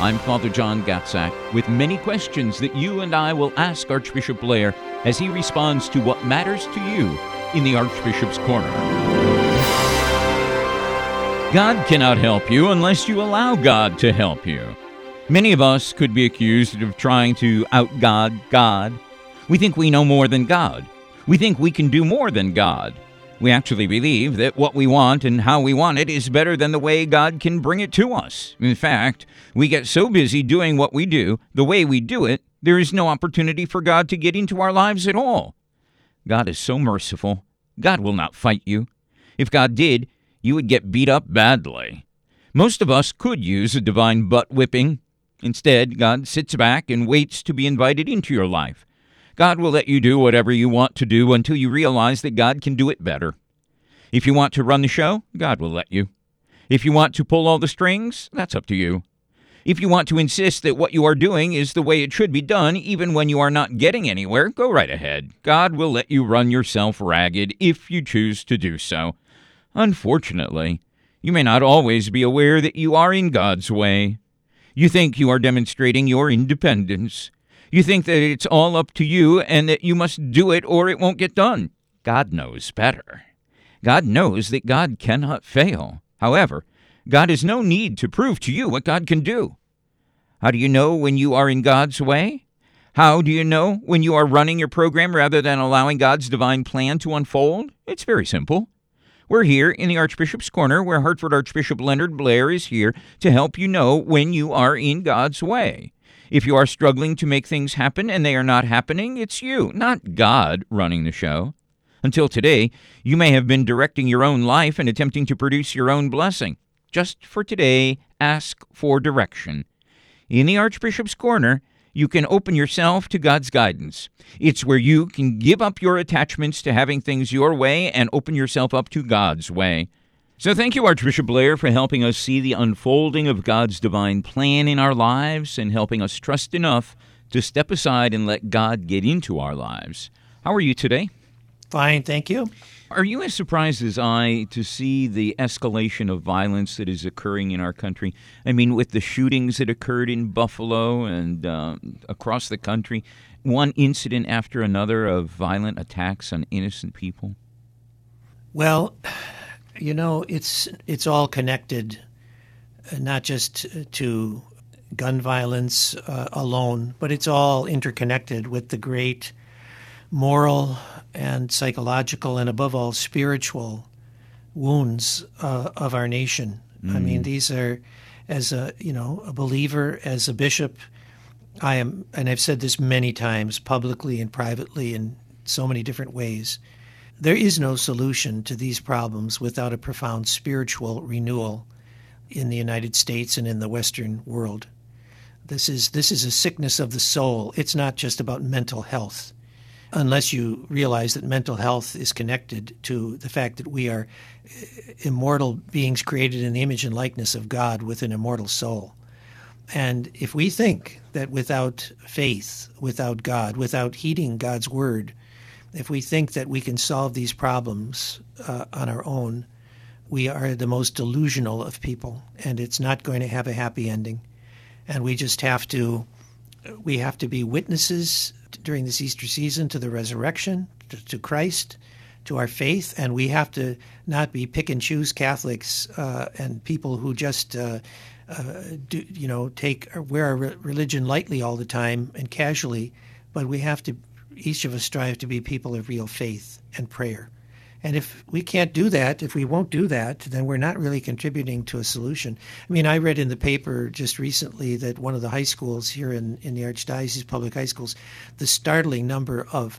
I'm Father John Gatzak with many questions that you and I will ask Archbishop Blair as he responds to what matters to you in the Archbishop's Corner. God cannot help you unless you allow God to help you. Many of us could be accused of trying to out-God God. We think we know more than God. We think we can do more than God. We actually believe that what we want and how we want it is better than the way God can bring it to us. In fact, we get so busy doing what we do, the way we do it, there is no opportunity for God to get into our lives at all. God is so merciful. God will not fight you. If God did, you would get beat up badly. Most of us could use a divine butt whipping. Instead, God sits back and waits to be invited into your life. God will let you do whatever you want to do until you realize that God can do it better. If you want to run the show, God will let you. If you want to pull all the strings, that's up to you. If you want to insist that what you are doing is the way it should be done, even when you are not getting anywhere, go right ahead. God will let you run yourself ragged if you choose to do so. Unfortunately, you may not always be aware that you are in God's way. You think you are demonstrating your independence. You think that it's all up to you and that you must do it or it won't get done. God knows better. God knows that God cannot fail. However, God has no need to prove to you what God can do. How do you know when you are in God's way? How do you know when you are running your program rather than allowing God's divine plan to unfold? It's very simple. We're here in the Archbishop's Corner, where Hartford Archbishop Leonard Blair is here to help you know when you are in God's way. If you are struggling to make things happen and they are not happening, it's you, not God, running the show. Until today, you may have been directing your own life and attempting to produce your own blessing. Just for today, ask for direction. In the Archbishop's Corner, you can open yourself to God's guidance. It's where you can give up your attachments to having things your way and open yourself up to God's way. So thank you, Archbishop Blair, for helping us see the unfolding of God's divine plan in our lives and helping us trust enough to step aside and let God get into our lives. How are you today? Fine, thank you. Are you as surprised as I to see the escalation of violence that is occurring in our country? I mean, with the shootings that occurred in Buffalo and across the country, one incident after another of violent attacks on innocent people? Well, you know, it's all connected, not just to gun violence alone, but it's all interconnected with the great moral and psychological and, above all, spiritual wounds of our nation. Mm. I mean, these are, as a believer, as a bishop, I am, and I've said this many times, publicly and privately in so many different ways, there is no solution to these problems without a profound spiritual renewal in the United States and in the Western world. This is a sickness of the soul. It's not just about mental health, unless you realize that mental health is connected to the fact that we are immortal beings created in the image and likeness of God with an immortal soul. And if we think that without faith, without God, without heeding God's word, if we think that we can solve these problems on our own, we are the most delusional of people, and it's not going to have a happy ending. And we just have to be witnesses during this Easter season to the resurrection, to Christ, to our faith, and we have to not be pick and choose Catholics and people who just wear our religion lightly all the time and casually, but we have to. Each of us strive to be people of real faith and prayer. And if we can't do that, if we won't do that, then we're not really contributing to a solution. I mean, I read in the paper just recently that one of the high schools here in the Archdiocese, public high schools, the startling number of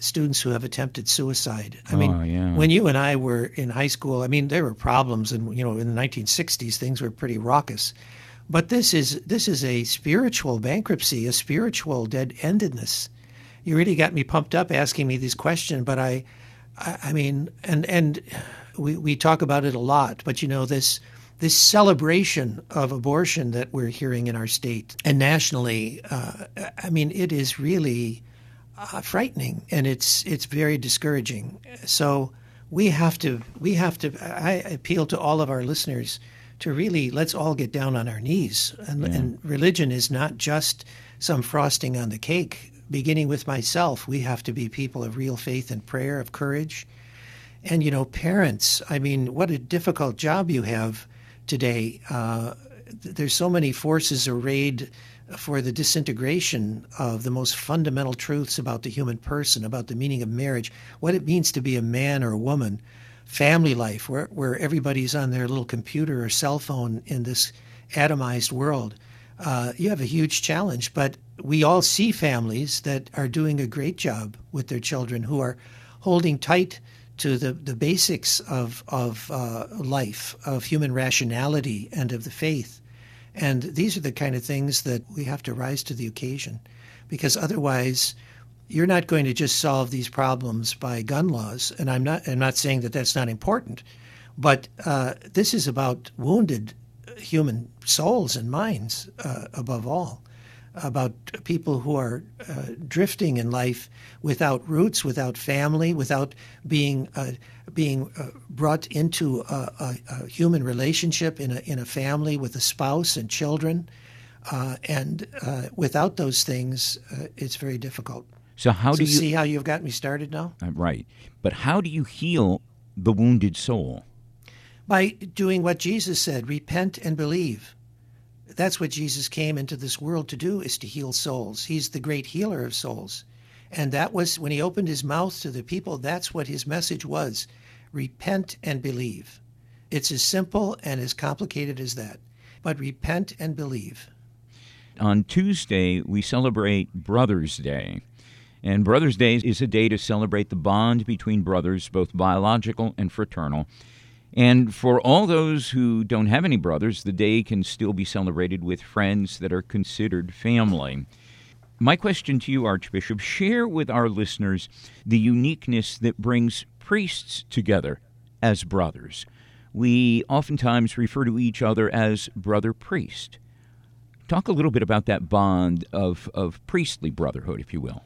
students who have attempted suicide. When you and I were in high school, I mean, there were problems, and in the 1960s, things were pretty raucous. But this is a spiritual bankruptcy, a spiritual dead-endedness. you really got me pumped up asking me these questions. But I mean, and we talk about it a lot. But you know, this celebration of abortion that we're hearing in our state and nationally, I mean, it is really frightening, and it's very discouraging. So we have to. I appeal to all of our listeners to really, let's all get down on our knees. And religion is not just some frosting on the cake. Beginning with myself, we have to be people of real faith and prayer, of courage. And, you know, parents, I mean, what a difficult job you have today. There's so many forces arrayed for the disintegration of the most fundamental truths about the human person, about the meaning of marriage, what it means to be a man or a woman, family life, where everybody's on their little computer or cell phone in this atomized world. You have a huge challenge, but we all see families that are doing a great job with their children, who are holding tight to the basics of life, of human rationality, and of the faith. And these are the kind of things that we have to rise to the occasion, because otherwise you're not going to just solve these problems by gun laws. And I'm not saying that that's not important, but this is about wounded human souls and minds, above all, about people who are drifting in life without roots, without family, without being brought into a human relationship in a family with a spouse and children, and without those things, it's very difficult. So see how you've got me started now? Right. But how do you heal the wounded soul? By doing what Jesus said, repent and believe. That's what Jesus came into this world to do, is to heal souls. He's the great healer of souls. And that was, when he opened his mouth to the people, that's what his message was. Repent and believe. It's as simple and as complicated as that. But repent and believe. On Tuesday, we celebrate Brothers' Day. And Brothers' Day is a day to celebrate the bond between brothers, both biological and fraternal. And for all those who don't have any brothers, the day can still be celebrated with friends that are considered family. My question to you, Archbishop, share with our listeners the uniqueness that brings priests together as brothers. We oftentimes refer to each other as brother priest. Talk a little bit about that bond of priestly brotherhood, if you will.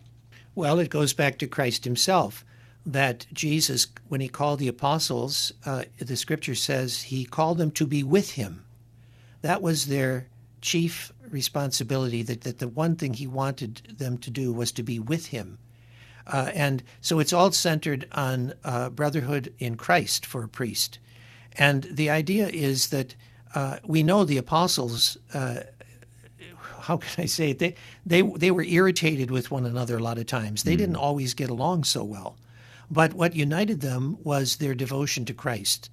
Well, it goes back to Christ himself, that Jesus, when he called the apostles, the scripture says he called them to be with him. That was their chief responsibility, that the one thing he wanted them to do was to be with him. And so it's all centered on brotherhood in Christ for a priest. And the idea is that we know the apostles, how can I say it? They were irritated with one another a lot of times. They didn't always get along so well. But what united them was their devotion to Christ.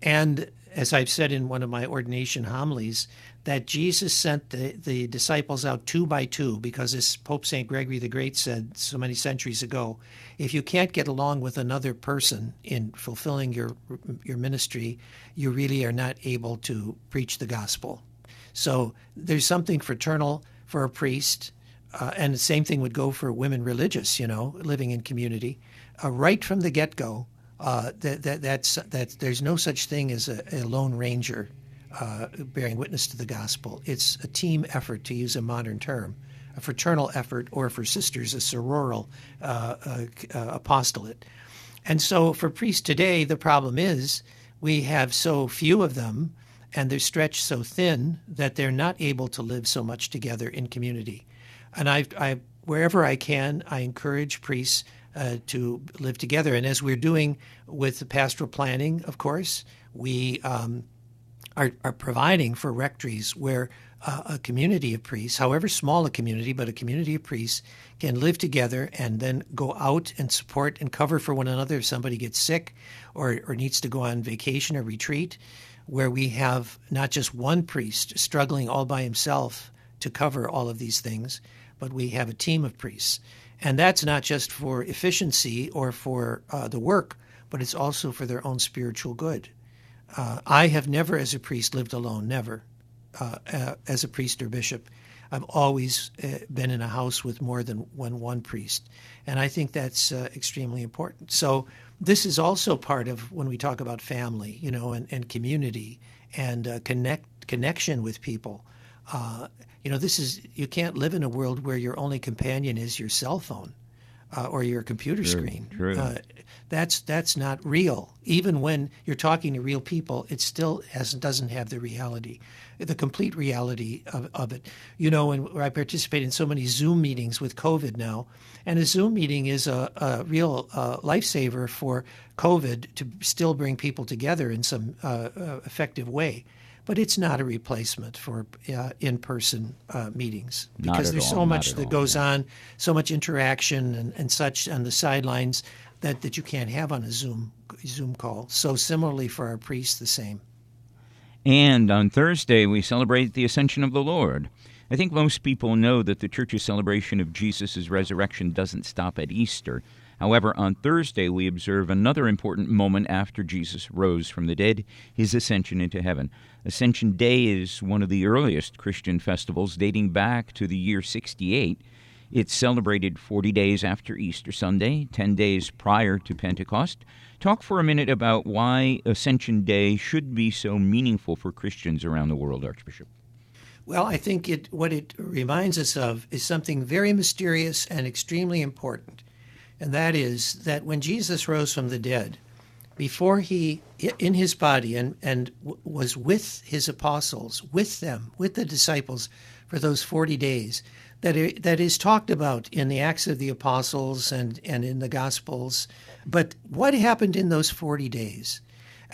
And as I've said in one of my ordination homilies, that Jesus sent the disciples out two by two, because as Pope St. Gregory the Great said so many centuries ago, if you can't get along with another person in fulfilling your ministry, you really are not able to preach the gospel. So there's something fraternal for a priest, and the same thing would go for women religious, you know, living in community. Right from the get-go, that there's no such thing as a lone ranger bearing witness to the gospel. It's a team effort, to use a modern term, a fraternal effort, or for sisters, a sororal apostolate. And so for priests today, the problem is we have so few of them, and they're stretched so thin that they're not able to live so much together in community. And I wherever I can, I encourage priests to live together. And as we're doing with the pastoral planning, of course, we are providing for rectories where a community of priests, however small a community, but a community of priests can live together and then go out and support and cover for one another if somebody gets sick or needs to go on vacation or retreat, where we have not just one priest struggling all by himself to cover all of these things, but we have a team of priests. And that's not just for efficiency or for the work, but it's also for their own spiritual good. I have never as a priest lived alone, never. as a priest or bishop, I've always been in a house with more than one priest. And I think that's extremely important. So this is also part of when we talk about family, you know, and community and connection with people. You know, you can't live in a world where your only companion is your cell phone or your computer screen. True. That's not real. Even when you're talking to real people, it still doesn't have the complete reality of it. You know, and I participate in so many Zoom meetings with COVID now, and a Zoom meeting is a real lifesaver for COVID to still bring people together in some effective way. But it's not a replacement for in-person meetings, because there's so much that goes on, so much interaction and such on the sidelines that you can't have on a Zoom call. So similarly for our priests, the same. And on Thursday, we celebrate the Ascension of the Lord. I think most people know that the Church's celebration of Jesus' resurrection doesn't stop at Easter. However, on Thursday, we observe another important moment after Jesus rose from the dead, his ascension into heaven. Ascension Day is one of the earliest Christian festivals, dating back to the year 68. It's celebrated 40 days after Easter Sunday, 10 days prior to Pentecost. Talk for a minute about why Ascension Day should be so meaningful for Christians around the world, Archbishop. Well, I think what it reminds us of is something very mysterious and extremely important. And that is that when Jesus rose from the dead, before he, in his body, and was with his apostles, with the disciples for those 40 days, that is talked about in the Acts of the Apostles and in the Gospels. But what happened in those 40 days?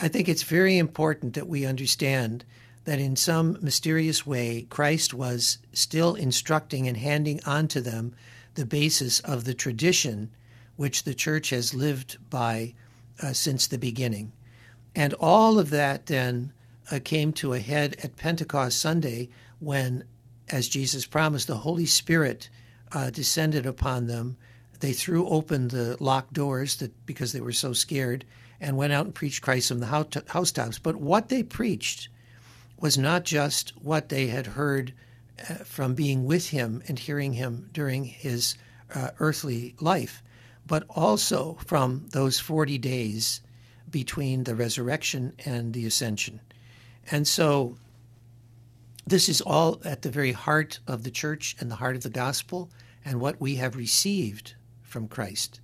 I think it's very important that we understand that in some mysterious way, Christ was still instructing and handing on to them the basis of the tradition which the Church has lived by since the beginning. And all of that then came to a head at Pentecost Sunday when, as Jesus promised, the Holy Spirit descended upon them. They threw open the locked doors because they were so scared, and went out and preached Christ from the housetops. But what they preached was not just what they had heard from being with him and hearing him during his earthly life, but also from those 40 days between the resurrection and the ascension. And so this is all at the very heart of the Church and the heart of the gospel and what we have received from Christ.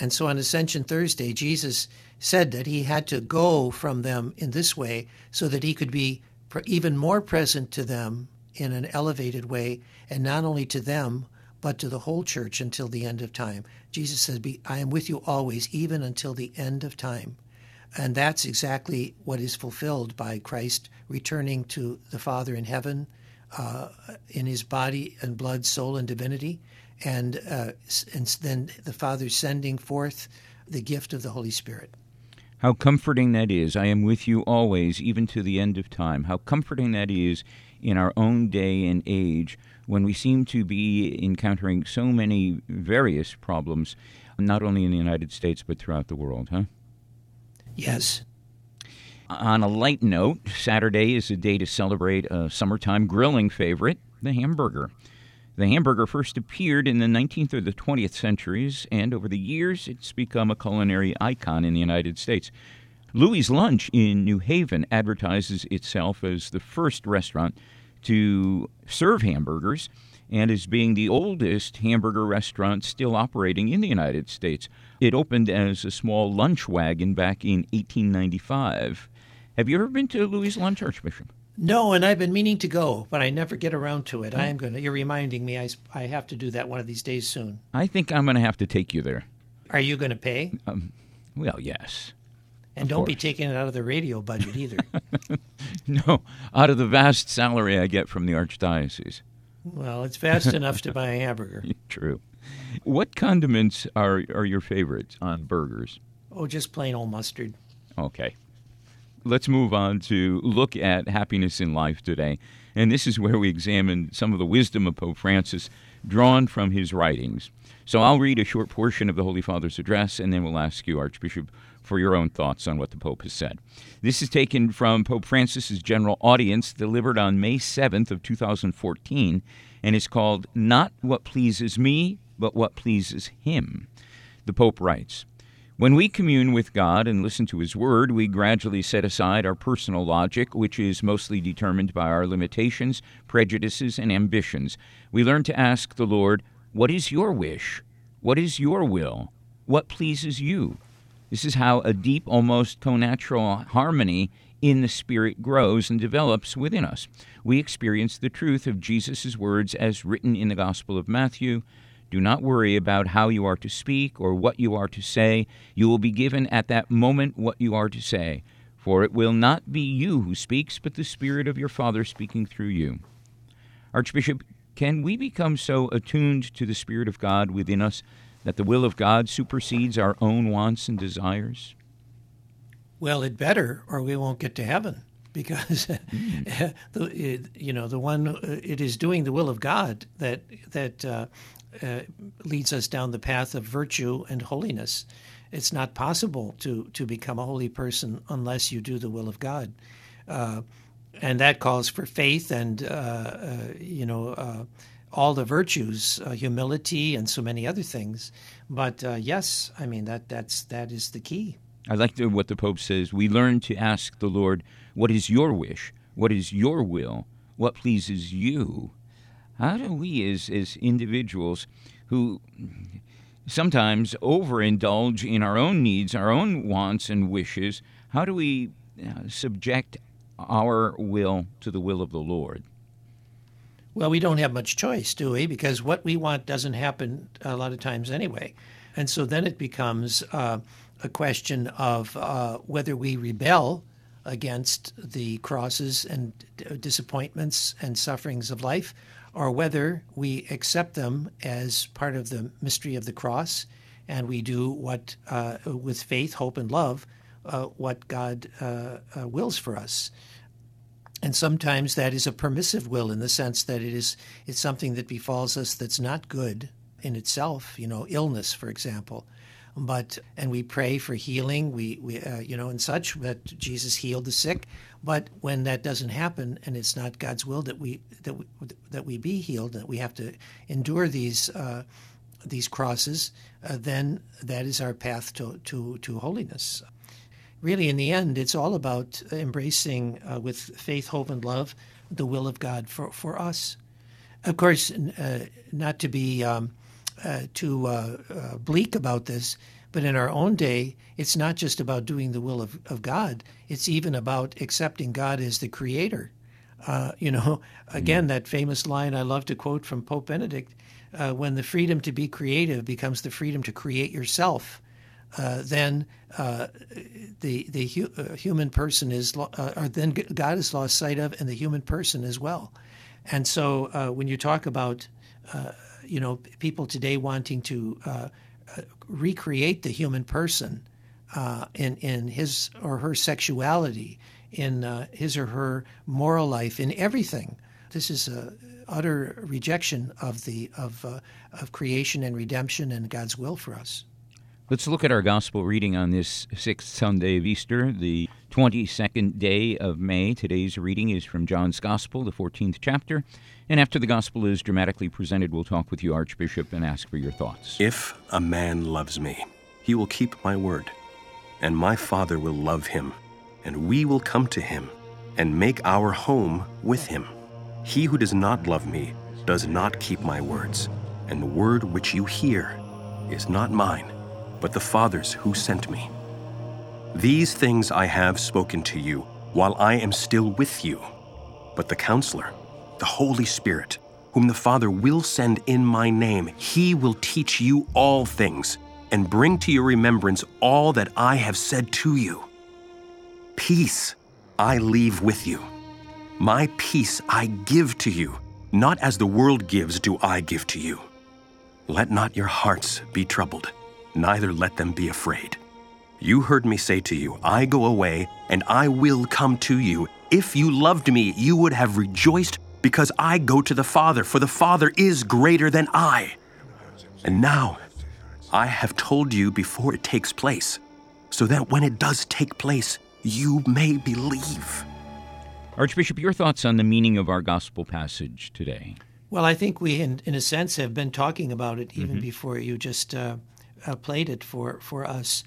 And so on Ascension Thursday, Jesus said that he had to go from them in this way so that he could be even more present to them in an elevated way, and not only to them, but to the whole Church until the end of time. Jesus said, I am with you always, even until the end of time. And that's exactly what is fulfilled by Christ returning to the Father in heaven in his body and blood, soul, and divinity, and then the Father sending forth the gift of the Holy Spirit. How comforting that is. I am with you always, even to the end of time. How comforting that is in our own day and age, when we seem to be encountering so many various problems, not only in the United States, but throughout the world, huh? Yes. On a light note, Saturday is a day to celebrate a summertime grilling favorite, the hamburger. The hamburger first appeared in the 19th or the 20th centuries, and over the years, it's become a culinary icon in the United States. Louis' Lunch in New Haven advertises itself as the first restaurant to serve hamburgers and as being the oldest hamburger restaurant still operating in the United States. It opened as a small lunch wagon back in 1895. Have you ever been to Louis' Lunch, Archbishop? No, and I've been meaning to go, but I never get around to it. You're reminding me I have to do that one of these days soon. I think I'm going to have to take you there. Are you going to pay? Well, yes. And don't be taking it out of the radio budget either. No, out of the vast salary I get from the Archdiocese. Well, it's vast enough to buy a hamburger. True. What condiments are your favorites on burgers? Oh, just plain old mustard. Okay. Let's move on to look at happiness in life today. And this is where we examine some of the wisdom of Pope Francis drawn from his writings. So I'll read a short portion of the Holy Father's address, and then we'll ask you, Archbishop, for your own thoughts on what the Pope has said. This is taken from Pope Francis's general audience delivered on May 7th of 2014, and is called Not What Pleases Me, But What Pleases Him. The Pope writes, "When we commune with God and listen to His Word, we gradually set aside our personal logic, which is mostly determined by our limitations, prejudices, and ambitions. We learn to ask the Lord, 'What is your wish? What is your will? What pleases you?' This is how a deep, almost connatural harmony in the Spirit grows and develops within us. We experience the truth of Jesus' words as written in the Gospel of Matthew. 'Do not worry about how you are to speak or what you are to say. You will be given at that moment what you are to say. For it will not be you who speaks, but the Spirit of your Father speaking through you.'" Archbishop, can we become so attuned to the Spirit of God within us that the will of God supersedes our own wants and desires? Well, it better, or we won't get to heaven. Because, the one, it is doing the will of God that leads us down the path of virtue and holiness. It's not possible to become a holy person unless you do the will of God. And that calls for faith and, all the virtues, humility and so many other things. But yes, I mean, that is the key. I like what the Pope says. We learn to ask the Lord, what is your wish? What is your will? What pleases you? How do we as individuals who sometimes overindulge in our own needs, our own wants and wishes, how do we subject our will to the will of the Lord? Well, we don't have much choice, do we? Because what we want doesn't happen a lot of times anyway. And so then it becomes a question of whether we rebel against the crosses and disappointments and sufferings of life, or whether we accept them as part of the mystery of the cross, and we do what, with faith, hope, and love, what God wills for us. And sometimes that is a permissive will in the sense that it's something that befalls us that's not good in itself, illness, for example. And we pray for healing, we and such, that Jesus healed the sick. But when that doesn't happen, and it's not God's will that we be healed, that we have to endure these crosses, then that is our path to holiness. Really, in the end, it's all about embracing with faith, hope, and love the will of God for us. Of course, not to be too bleak about this, but in our own day, it's not just about doing the will of God. It's even about accepting God as the creator. That famous line I love to quote from Pope Benedict, when the freedom to be creative becomes the freedom to create yourself, then the human person is, then God is lost sight of, and the human person as well. And so when you talk about people today wanting to recreate the human person in his or her sexuality, in his or her moral life, in everything. This is a utter rejection of creation and redemption and God's will for us. Let's look at our gospel reading on this sixth Sunday of Easter, the 22nd day of May. Today's reading is from John's Gospel, the 14th chapter. And after the gospel is dramatically presented, we'll talk with you, Archbishop, and ask for your thoughts. "If a man loves me, he will keep my word, and my Father will love him, and we will come to him and make our home with him. He who does not love me does not keep my words, and the word which you hear is not mine, but the Father's who sent me. These things I have spoken to you while I am still with you. But the Counselor, the Holy Spirit, whom the Father will send in my name, he will teach you all things and bring to your remembrance all that I have said to you. Peace I leave with you. My peace I give to you. Not as the world gives do I give to you. Let not your hearts be troubled, neither let them be afraid. You heard me say to you, I go away, and I will come to you. If you loved me, you would have rejoiced because I go to the Father, for the Father is greater than I. And now, I have told you before it takes place, so that when it does take place, you may believe." Archbishop, your thoughts on the meaning of our gospel passage today? Well, I think we, in a sense, have been talking about it even before you just played it for us.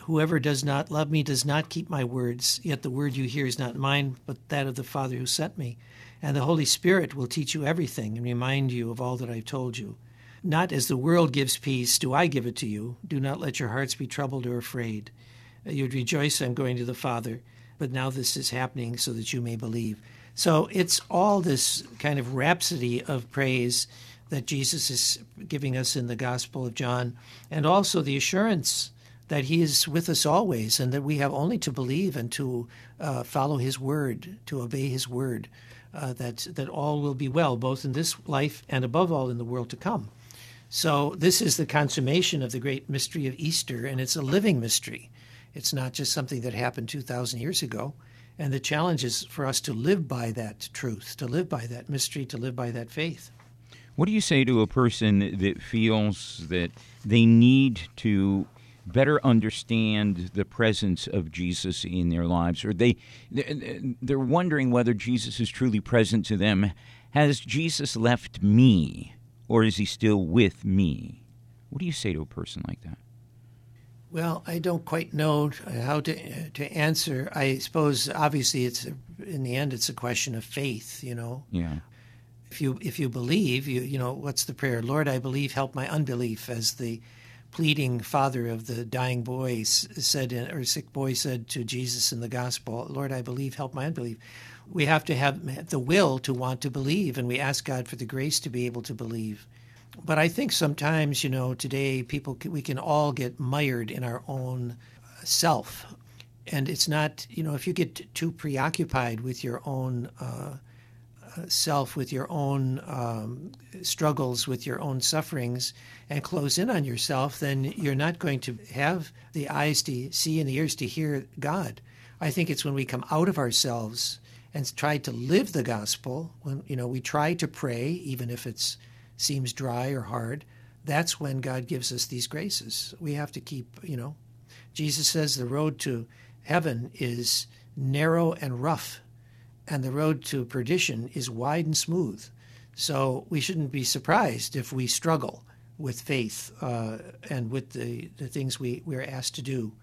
"Whoever does not love me does not keep my words, yet the word you hear is not mine, but that of the Father who sent me. And the Holy Spirit will teach you everything and remind you of all that I've told you. Not as the world gives peace, do I give it to you. Do not let your hearts be troubled or afraid. You'd rejoice, I'm going to the Father, but now this is happening so that you may believe." So it's all this kind of rhapsody of praise that Jesus is giving us in the Gospel of John, and also the assurance that he is with us always and that we have only to believe and to follow his word, to obey his word, that all will be well, both in this life and above all in the world to come. So this is the consummation of the great mystery of Easter, and it's a living mystery. It's not just something that happened 2,000 years ago. And the challenge is for us to live by that truth, to live by that mystery, to live by that faith. What do you say to a person that feels that they need to better understand the presence of Jesus in their lives, or they're wondering whether Jesus is truly present to them? Has Jesus left me, or is he still with me? What do you say to a person like that? Well, I don't quite know how to answer. I suppose, obviously, in the end, it's a question of faith. You know, yeah. If you believe, you know, what's the prayer? "Lord, I believe, help my unbelief," as the pleading father of the dying boy said, or sick boy said to Jesus in the gospel. "Lord, I believe, help my unbelief." We have to have the will to want to believe, and we ask God for the grace to be able to believe. But I think sometimes, you know, today we can all get mired in our own self. And it's not, you know, if you get too preoccupied with your own self, with your own struggles, with your own sufferings, and close in on yourself, then you're not going to have the eyes to see and the ears to hear God. I think it's when we come out of ourselves and try to live the gospel, when, you know, we try to pray, even if it's seems dry or hard, that's when God gives us these graces. We have to keep, you know, Jesus says the road to heaven is narrow and rough, and the road to perdition is wide and smooth. So we shouldn't be surprised if we struggle with faith and with the things we're asked to do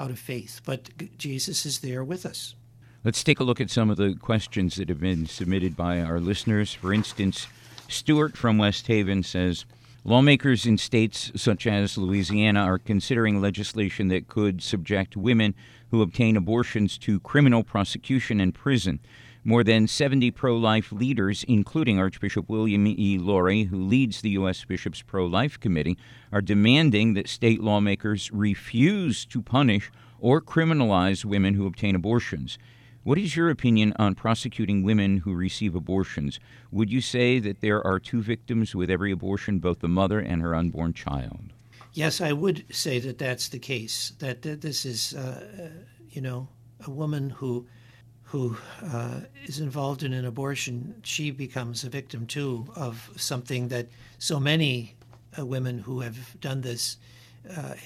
out of faith. But Jesus is there with us. Let's take a look at some of the questions that have been submitted by our listeners. For instance, Stuart from West Haven says, "Lawmakers in states such as Louisiana are considering legislation that could subject women who obtain abortions to criminal prosecution and prison. More than 70 pro-life leaders, including Archbishop William E. Lori, who leads the U.S. Bishops' Pro-Life Committee, are demanding that state lawmakers refuse to punish or criminalize women who obtain abortions. What is your opinion on prosecuting women who receive abortions? Would you say that there are two victims with every abortion, both the mother and her unborn child?" Yes, I would say that that's the case, that this is, you know, a woman who is involved in an abortion. She becomes a victim, too, of something that so many women who have done this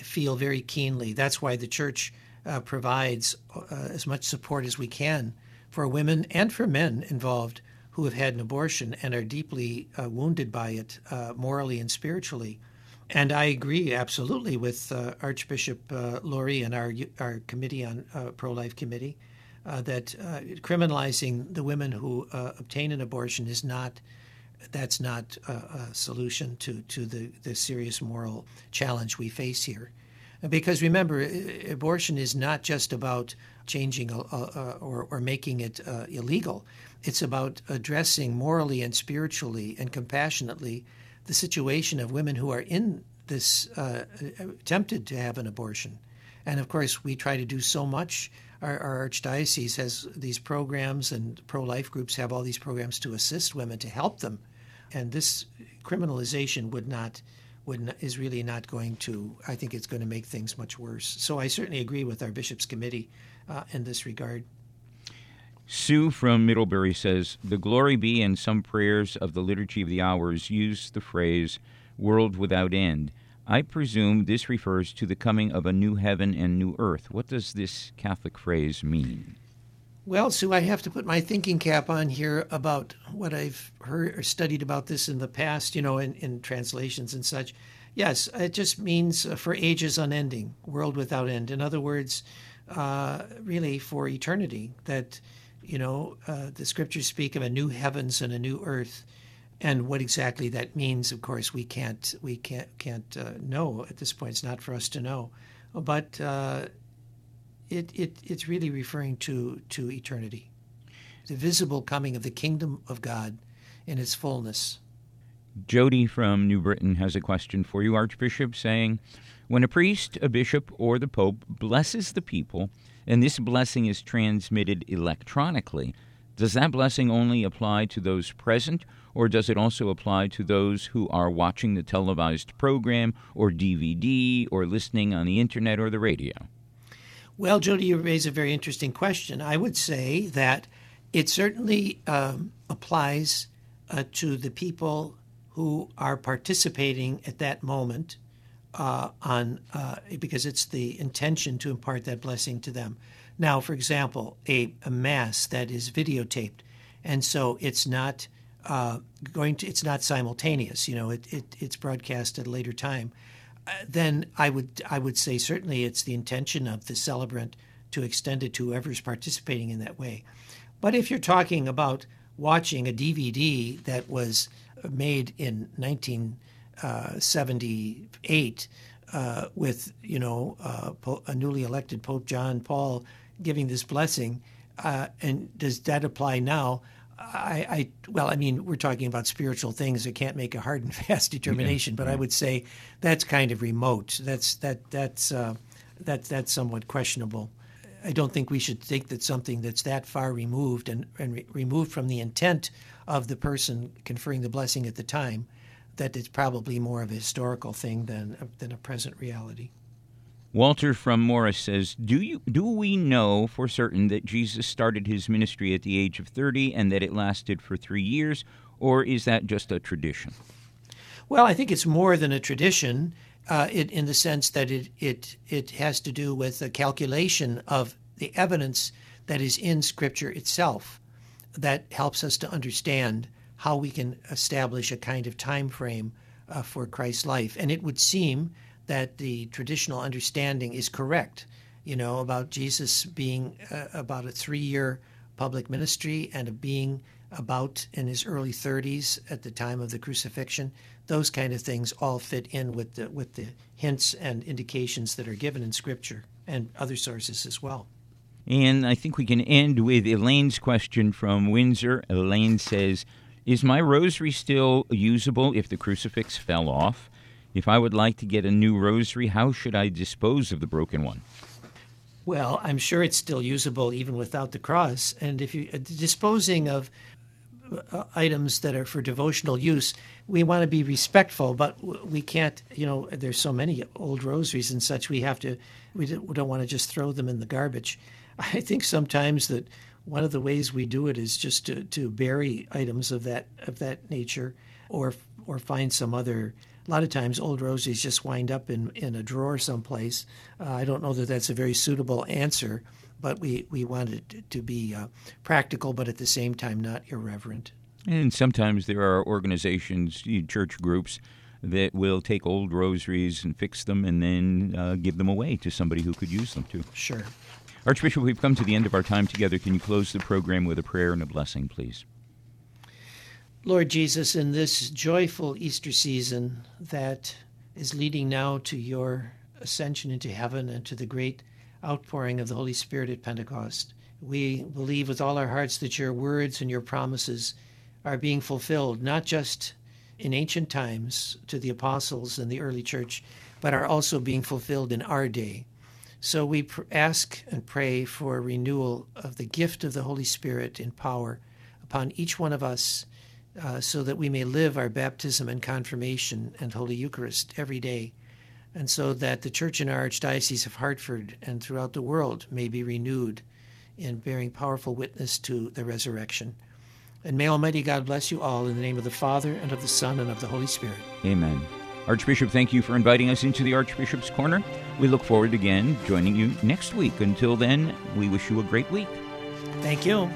feel very keenly. That's why the Church provides as much support as we can for women and for men involved who have had an abortion and are deeply wounded by it morally and spiritually. And I agree absolutely with Archbishop Lori and our committee on pro-life committee that criminalizing the women who obtain an abortion is not. That's not a solution to the serious moral challenge we face here. Because remember, abortion is not just about changing or making it illegal. It's about addressing morally and spiritually and compassionately the situation of women who are in this, tempted to have an abortion. And of course, we try to do so much. Our archdiocese has these programs, and pro-life groups have all these programs to assist women, to help them. And this criminalization is really not going to, I think it's going to make things much worse. So I certainly agree with our Bishops' Committee in this regard. Sue from Middlebury says, the Glory Be and some prayers of the Liturgy of the Hours use the phrase world without end. I presume this refers to the coming of a new heaven and new earth. What does this Catholic phrase mean? Well, Sue, I have to put my thinking cap on here about what I've heard or studied about this in the past, you know, in translations and such. Yes, it just means for ages unending, world without end. In other words, really for eternity, that, you know, the scriptures speak of a new heavens and a new earth. And what exactly that means, of course, we can't know at this point. It's not for us to know, but it's really referring to eternity, the visible coming of the kingdom of God in its fullness. Jody from New Britain has a question for you, Archbishop, saying, when a priest, a bishop, or the Pope blesses the people, and this blessing is transmitted electronically, does that blessing only apply to those present, or does it also apply to those who are watching the televised program or DVD or listening on the Internet or the radio? Well, Jody, you raise a very interesting question. I would say that it certainly applies to the people who are participating at that moment because it's the intention to impart that blessing to them. Now, for example, a mass that is videotaped, and so it's not it's not simultaneous. You know, it's broadcast at a later time. Then I would say certainly it's the intention of the celebrant to extend it to whoever's participating in that way. But if you're talking about watching a DVD that was made in 1978 with, you know, a newly elected Pope John Paul giving this blessing, and does that apply now? I mean, we're talking about spiritual things. I can't make a hard and fast determination, but I would say that's kind of remote. That's somewhat questionable. I don't think we should think that something that's that far removed and removed from the intent of the person conferring the blessing at the time, that it's probably more of a historical thing than a present reality. Walter from Morris says, do we know for certain that Jesus started his ministry at the age of 30 and that it lasted for 3 years, or is that just a tradition? Well, I think it's more than a tradition in the sense that it has to do with a calculation of the evidence that is in Scripture itself that helps us to understand how we can establish a kind of time frame for Christ's life. And it would seem that the traditional understanding is correct, you know, about Jesus being about a 3-year public ministry and being about in his early 30s at the time of the crucifixion. Those kind of things all fit in with the hints and indications that are given in Scripture and other sources as well. And I think we can end with Elaine's question from Windsor. Elaine says, is my rosary still usable if the crucifix fell off? If I would like to get a new rosary, how should I dispose of the broken one? Well, I'm sure it's still usable even without the cross. And if you disposing of items that are for devotional use, we want to be respectful, but we can't, you know, there's so many old rosaries and such, we don't want to just throw them in the garbage. I think sometimes that one of the ways we do it is just to bury items of that nature or find some other. A lot of times old rosaries just wind up in a drawer someplace. I don't know that that's a very suitable answer, but we want it to be practical, but at the same time not irreverent. And sometimes there are organizations, church groups, that will take old rosaries and fix them and then give them away to somebody who could use them too. Sure. Archbishop, we've come to the end of our time together. Can you close the program with a prayer and a blessing, please? Lord Jesus, in this joyful Easter season that is leading now to your ascension into heaven and to the great outpouring of the Holy Spirit at Pentecost, we believe with all our hearts that your words and your promises are being fulfilled, not just in ancient times to the apostles and the early church, but are also being fulfilled in our day. So we ask and pray for a renewal of the gift of the Holy Spirit in power upon each one of us, so that we may live our baptism and confirmation and Holy Eucharist every day, and so that the Church in our Archdiocese of Hartford and throughout the world may be renewed and bearing powerful witness to the resurrection. And may Almighty God bless you all in the name of the Father, and of the Son, and of the Holy Spirit. Amen. Archbishop, thank you for inviting us into the Archbishop's Corner. We look forward to again joining you next week. Until then, we wish you a great week. Thank you.